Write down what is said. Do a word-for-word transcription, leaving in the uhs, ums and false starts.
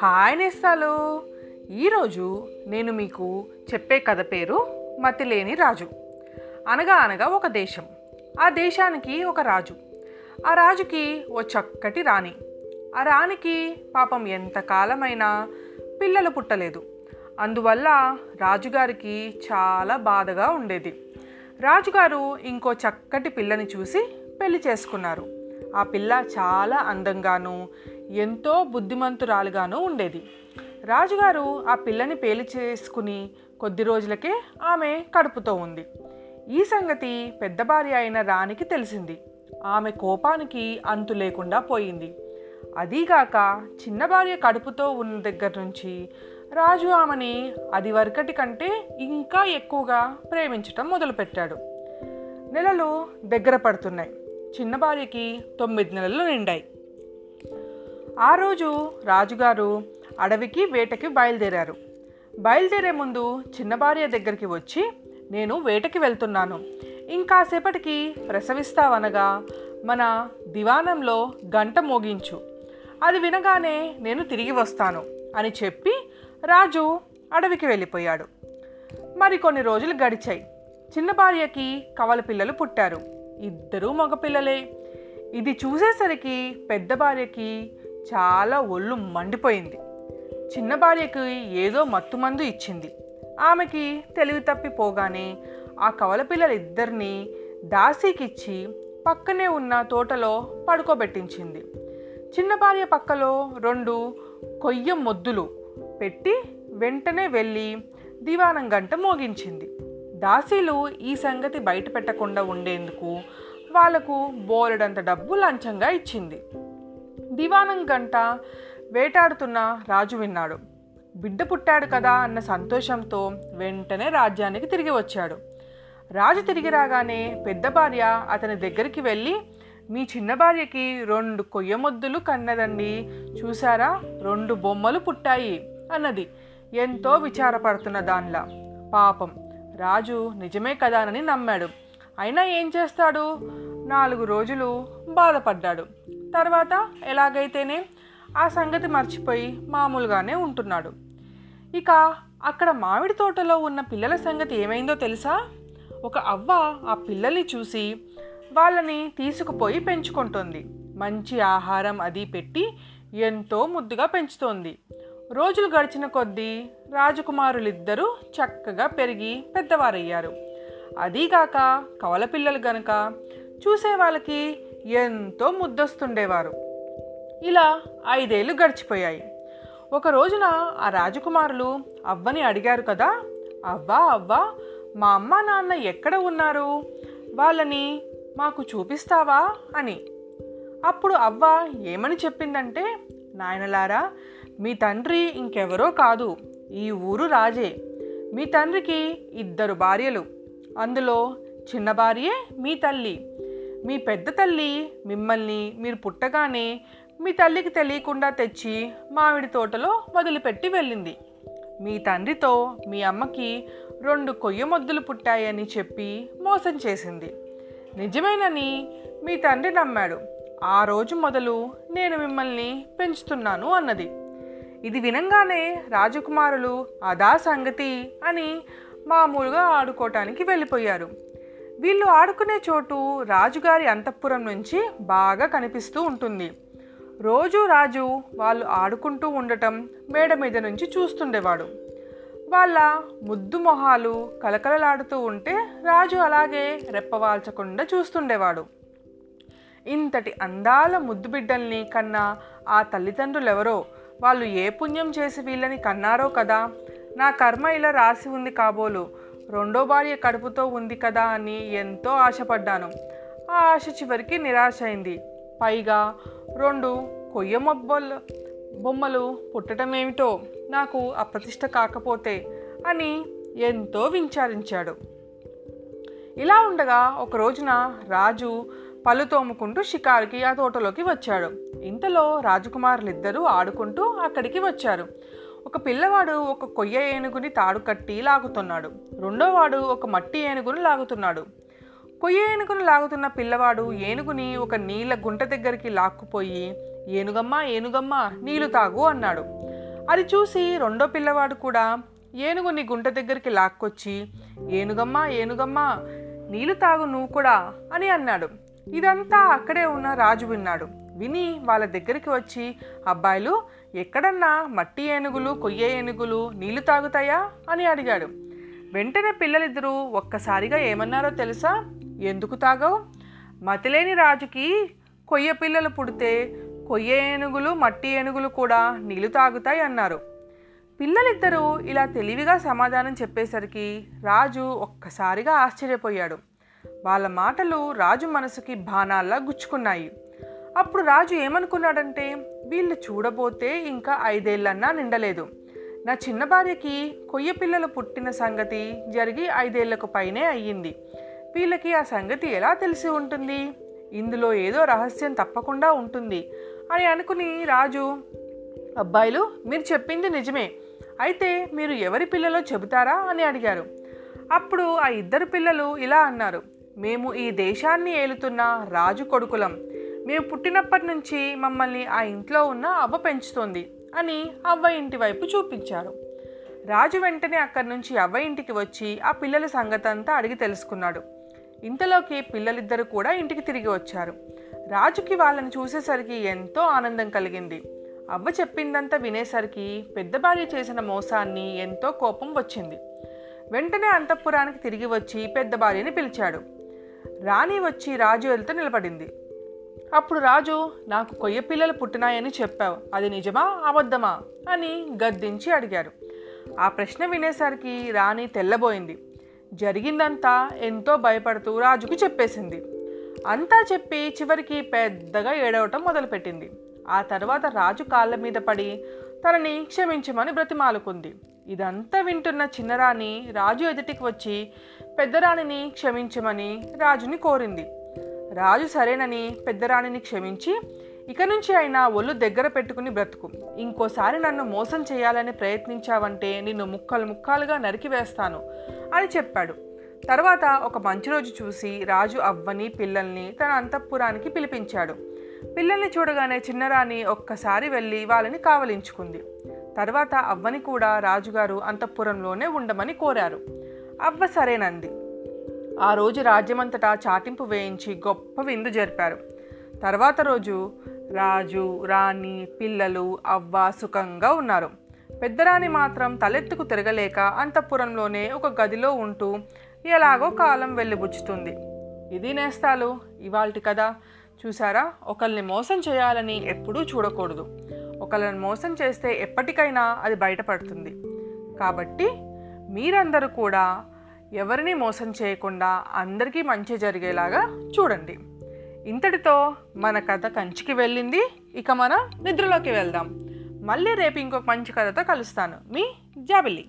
Hi నేస్తాలు, ఈరోజు నేను మీకు చెప్పే కథ పేరు మతిలేని రాజు. అనగా అనగా ఒక దేశం, ఆ దేశానికి ఒక రాజు, ఆ రాజుకి ఓ చక్కటి రాణి. ఆ రాణికి పాపం ఎంతకాలమైనా పిల్లలు పుట్టలేదు. అందువల్ల రాజుగారికి చాలా బాధగా ఉండేది. రాజుగారు ఇంకో చక్కటి పిల్లని చూసి పెళ్లి చేసుకున్నారు. ఆ పిల్ల చాలా అందంగాను ఎంతో బుద్ధిమంతురాలుగాను ఉండేది. రాజుగారు ఆ పిల్లని పెళ్లి చేసుకుని కొద్ది రోజులకే ఆమె కడుపుతో ఉంది. ఈ సంగతి పెద్ద భార్య అయిన రాణికి తెలిసింది. ఆమె కోపానికి అంతు లేకుండా పోయింది. అదీగాక చిన్న భార్య కడుపుతో ఉన్న దగ్గర నుంచి రాజు ఆమెని అది వరకటి కంటే ఇంకా ఎక్కువగా ప్రేమించటం మొదలుపెట్టాడు. నెలలు దగ్గర పడుతున్నాయి. చిన్న భార్యకి తొమ్మిది నెలలు నిండాయి. ఆ రోజు రాజుగారు అడవికి వేటకి బయలుదేరారు. బయలుదేరే ముందు చిన్న భార్య దగ్గరికి వచ్చి, నేను వేటకి వెళ్తున్నాను, ఇంకాసేపటికి ప్రసవిస్తావనగా మన దివాణంలో గంట మోగించు, అది వినగానే నేను తిరిగి వస్తాను అని చెప్పి రాజు అడవికి వెళ్ళిపోయాడు. మరి కొన్ని రోజులు గడిచాయి. చిన్న భార్యకి కవల పిల్లలు పుట్టారు. ఇద్దరూ మగపిల్లలే. ఇది చూసేసరికి పెద్ద భార్యకి చాలా ఒళ్ళు మండిపోయింది. చిన్న భార్యకి ఏదో మత్తుమందు ఇచ్చింది. ఆమెకి తెలివి తప్పిపోగానే ఆ కవల పిల్లలిద్దరినీ దాసీకిచ్చి పక్కనే ఉన్న తోటలో పడుకోబెట్టించింది. చిన్న భార్య పక్కలో రెండు కొయ్య మొద్దులు పెట్టి వెంటనే వెళ్ళి దివాణం గంట మోగించింది. దాసీలు ఈ సంగతి బయట పెట్టకుండా ఉండేందుకు వాళ్లకు బోలెడంత డబ్బు లంచంగా ఇచ్చింది. దివాణం గంట వేటాడుతున్న రాజు విన్నాడు. బిడ్డ పుట్టాడు కదా అన్న సంతోషంతో వెంటనే రాజ్యానికి తిరిగి వచ్చాడు. రాజు తిరిగి రాగానే పెద్ద భార్య అతని దగ్గరికి వెళ్ళి, మీ చిన్న భార్యకి రెండు కొయ్యమొద్దులు కన్నదండి, చూసారా రెండు బొమ్మలు పుట్టాయి అన్నది ఎంతో విచారపడుతున్న దానిలా. పాపం రాజు నిజమే కదానని నమ్మాడు. అయినా ఏం చేస్తాడు, నాలుగు రోజులు బాధపడ్డాడు. తర్వాత ఎలాగైతేనే ఆ సంగతి మర్చిపోయి మామూలుగానే ఉంటున్నాడు. ఇక అక్కడ మామిడి తోటలో ఉన్న పిల్లల సంగతి ఏమైందో తెలుసా? ఒక అవ్వ ఆ పిల్లల్ని చూసి వాళ్ళని తీసుకుపోయి పెంచుకుంటోంది. మంచి ఆహారం అది పెట్టి ఎంతో ముద్దుగా పెంచుతోంది. రోజులు గడిచిన కొద్దీ రాజకుమారులిద్దరూ చక్కగా పెరిగి పెద్దవారయ్యారు. అదీగాక కవల పిల్లలు గనక చూసే వాళ్ళకి ఎంతో ముద్దొస్తుండేవారు. ఇలా ఐదేళ్ళు గడిచిపోయాయి. ఒక రోజున ఆ రాజకుమారులు అవ్వని అడిగారు కదా, అవ్వా అవ్వా, మా అమ్మ నాన్న ఎక్కడ ఉన్నారు, వాళ్ళని మాకు చూపిస్తావా అని. అప్పుడు అవ్వ ఏమని చెప్పిందంటే, నాయనలారా, మీ తండ్రి ఇంకెవరో కాదు, ఈ ఊరు రాజే. మీ తండ్రికి ఇద్దరు భార్యలు, అందులో చిన్న భార్యే మీ తల్లి. మీ పెద్ద తల్లి మిమ్మల్ని మీరు పుట్టగానే మీ తల్లికి తెలియకుండా తెచ్చి మామిడి తోటలో వదిలిపెట్టి వెళ్ళింది. మీ తండ్రితో మీ అమ్మకి రెండు కొయ్య మొద్దులు పుట్టాయని చెప్పి మోసం చేసింది. నిజమేనని మీ తండ్రి నమ్మాడు. ఆ రోజు మొదలు నేను మిమ్మల్ని పెంచుతున్నాను అన్నది. ఇది వినంగానే రాజకుమారులు అదా సంగతి అని మామూలుగా ఆడుకోవటానికి వెళ్ళిపోయారు. వీళ్ళు ఆడుకునే చోటు రాజుగారి అంతఃపురం నుంచి బాగా కనిపిస్తూ ఉంటుంది. రోజు రాజు వాళ్ళు ఆడుకుంటూ ఉండటం మేడ మీద నుంచి చూస్తుండేవాడు. వాళ్ళ ముద్దు మొహాలు కలకలలాడుతూ ఉంటే రాజు అలాగే రెప్పవాల్చకుండా చూస్తుండేవాడు. ఇంతటి అందాల ముద్దు బిడ్డల్ని కన్న ఆ తల్లిదండ్రులెవరో వాళ్ళు ఏ పుణ్యం చేసి వీళ్ళని కన్నారో కదా, నా కర్మ ఇలా రాసి ఉంది కాబోలు, రెండో భార్య కడుపుతో ఉంది కదా అని ఎంతో ఆశపడ్డాను. ఆ ఆశ చివరికి నిరాశ అయింది. పైగా రెండు కొయ్య మొబ్బలు బొమ్మలు పుట్టడం ఏమిటో, నాకు అప్రతిష్ట కాకపోతే అని ఎంతో విచారించాడు. ఇలా ఉండగా ఒక రోజున రాజు పళ్ళు తోముకుంటూ షికారుకి ఆ తోటలోకి వచ్చాడు. ఇంతలో రాజకుమారులిద్దరూ ఆడుకుంటూ అక్కడికి వచ్చారు. ఒక పిల్లవాడు ఒక కొయ్య ఏనుగుని తాడు కట్టి లాగుతున్నాడు, రెండోవాడు ఒక మట్టి ఏనుగుని లాగుతున్నాడు. కొయ్య ఏనుగును లాగుతున్న పిల్లవాడు ఏనుగుని ఒక నీళ్ళ గుంట దగ్గరికి లాక్కుపోయి, ఏనుగమ్మ ఏనుగమ్మ నీళ్లు తాగు అన్నాడు. అది చూసి రెండో పిల్లవాడు కూడా ఏనుగుని గుంట దగ్గరికి లాక్కొచ్చి, ఏనుగమ్మ ఏనుగమ్మ నీళ్లు తాగు నువ్వు కూడా అని అన్నాడు. ఇదంతా అక్కడే ఉన్న రాజు విన్నాడు. విని వాళ్ళ దగ్గరికి వచ్చి, అబ్బాయిలు, ఎక్కడన్నా మట్టి ఏనుగులు కొయ్య ఏనుగులు నీళ్లు తాగుతాయా అని అడిగాడు. వెంటనే పిల్లలిద్దరూ ఒక్కసారిగా ఏమన్నారో తెలుసా? ఎందుకు తాగవు? మతిలేని రాజుకి కొయ్య పిల్లలు పుడితే కొయ్య ఏనుగులు మట్టి ఏనుగులు కూడా నీళ్లు తాగుతాయి అన్నారు. పిల్లలిద్దరూ ఇలా తెలివిగా సమాధానం చెప్పేసరికి రాజు ఒక్కసారిగా ఆశ్చర్యపోయాడు. వాళ్ళ మాటలు రాజు మనసుకి బాణాల్లా గుచ్చుకున్నాయి. అప్పుడు రాజు ఏమనుకున్నాడంటే, వీళ్ళు చూడబోతే ఇంకా ఐదేళ్ళన్నా నిండలేదు. నా చిన్న భార్యకి కొయ్య పిల్లలు పుట్టిన సంగతి జరిగి ఐదేళ్లకు పైనే అయ్యింది. వీళ్ళకి ఆ సంగతి ఎలా తెలిసి ఉంటుంది? ఇందులో ఏదో రహస్యం తప్పకుండా ఉంటుంది అని అనుకుని రాజు, అబ్బాయిలు, మీరు చెప్పింది నిజమే, అయితే మీరు ఎవరి పిల్లలో చెబుతారా అని అడిగారు. అప్పుడు ఆ ఇద్దరు పిల్లలు ఇలా అన్నారు, మేము ఈ దేశాన్ని ఏలుతున్న రాజు కొడుకులం. మేము పుట్టినప్పటి నుంచి మమ్మల్ని ఆ ఇంట్లో ఉన్న అవ్వ పెంచుతోంది అని అవ్వ ఇంటి వైపు చూపించారు. రాజు వెంటనే అక్కడి నుంచి అవ్వ ఇంటికి వచ్చి ఆ పిల్లల సంగతంతా అడిగి తెలుసుకున్నాడు. ఇంతలోకి పిల్లలిద్దరూ కూడా ఇంటికి తిరిగి వచ్చారు. రాజుకి వాళ్ళని చూసేసరికి ఎంతో ఆనందం కలిగింది. అవ్వ చెప్పిందంతా వినేసరికి పెద్ద భార్య చేసిన మోసాన్ని ఎంతో కోపం వచ్చింది. వెంటనే అంతఃపురానికి తిరిగి వచ్చి పెద్ద భార్యని పిలిచాడు. రాణి వచ్చి రాజు ఎదుట నిలబడింది. అప్పుడు రాజు, నాకు కొయ్య పిల్లలు పుట్టినాయని చెప్పావు, అది నిజమా అబద్ధమా అని గద్దించి అడిగారు. ఆ ప్రశ్న వినేసరికి రాణి తెల్లబోయింది. జరిగిందంతా ఎంతో భయపడుతూ రాజుకు చెప్పేసింది. అంతా చెప్పి చివరికి పెద్దగా ఏడవటం మొదలుపెట్టింది. ఆ తర్వాత రాజు కాళ్ళ మీద పడి తనని క్షమించమని బ్రతిమాలుకుంది. ఇదంతా వింటున్న చిన్నరాణి రాజు ఎదుటికి వచ్చి పెద్దరాణిని క్షమించమని రాజుని కోరింది. రాజు సరేనని పెద్దరాణిని క్షమించి, ఇక నుంచి అయినా ఒళ్ళు దగ్గర పెట్టుకుని బ్రతుకు, ఇంకోసారి నన్ను మోసం చేయాలని ప్రయత్నించావంటే నిన్ను ముక్కలు ముక్కలుగా నరికివేస్తాను అని చెప్పాడు. తర్వాత ఒక మంచి రోజు చూసి రాజు అవ్వని పిల్లల్ని తన అంతఃపురానికి పిలిపించాడు. పిల్లల్ని చూడగానే చిన్నరాణి ఒక్కసారి వెళ్ళి వాళ్ళని కావలించుకుంది. తర్వాత అవ్వని కూడా రాజుగారు అంతఃపురంలోనే ఉండమని కోరారు. అవ్వ సరేనంది. ఆ రోజు రాజ్యమంతటా చాటింపు వేయించి గొప్ప విందు జరిపారు. తర్వాత రోజు రాజు, రాణి, పిల్లలు, అవ్వ సుఖంగా ఉన్నారు. పెద్దరాణి మాత్రం తలెత్తుకు తిరగలేక అంతఃపురంలోనే ఒక గదిలో ఉంటూ ఎలాగో కాలం వెళ్ళిబుచ్చుతుంది. ఇది నేస్తాలు ఇవాల్టి కదా. చూసారా, ఒకళ్ళని మోసం చేయాలని ఎప్పుడూ చూడకూడదు. ఒకళ్ళని మోసం చేస్తే ఎప్పటికైనా అది బయటపడుతుంది. కాబట్టి మీరందరూ కూడా ఎవరిని మోసం చేయకుండా అందరికీ మంచి జరిగేలాగా చూడండి. ఇంతటితో మన కథ కంచికి వెళ్ళింది. ఇక మనం నిద్రలోకి వెళ్దాం. మళ్ళీ రేపు ఇంకొక మంచి కథతో కలుస్తాను. మీ జాబిల్లి.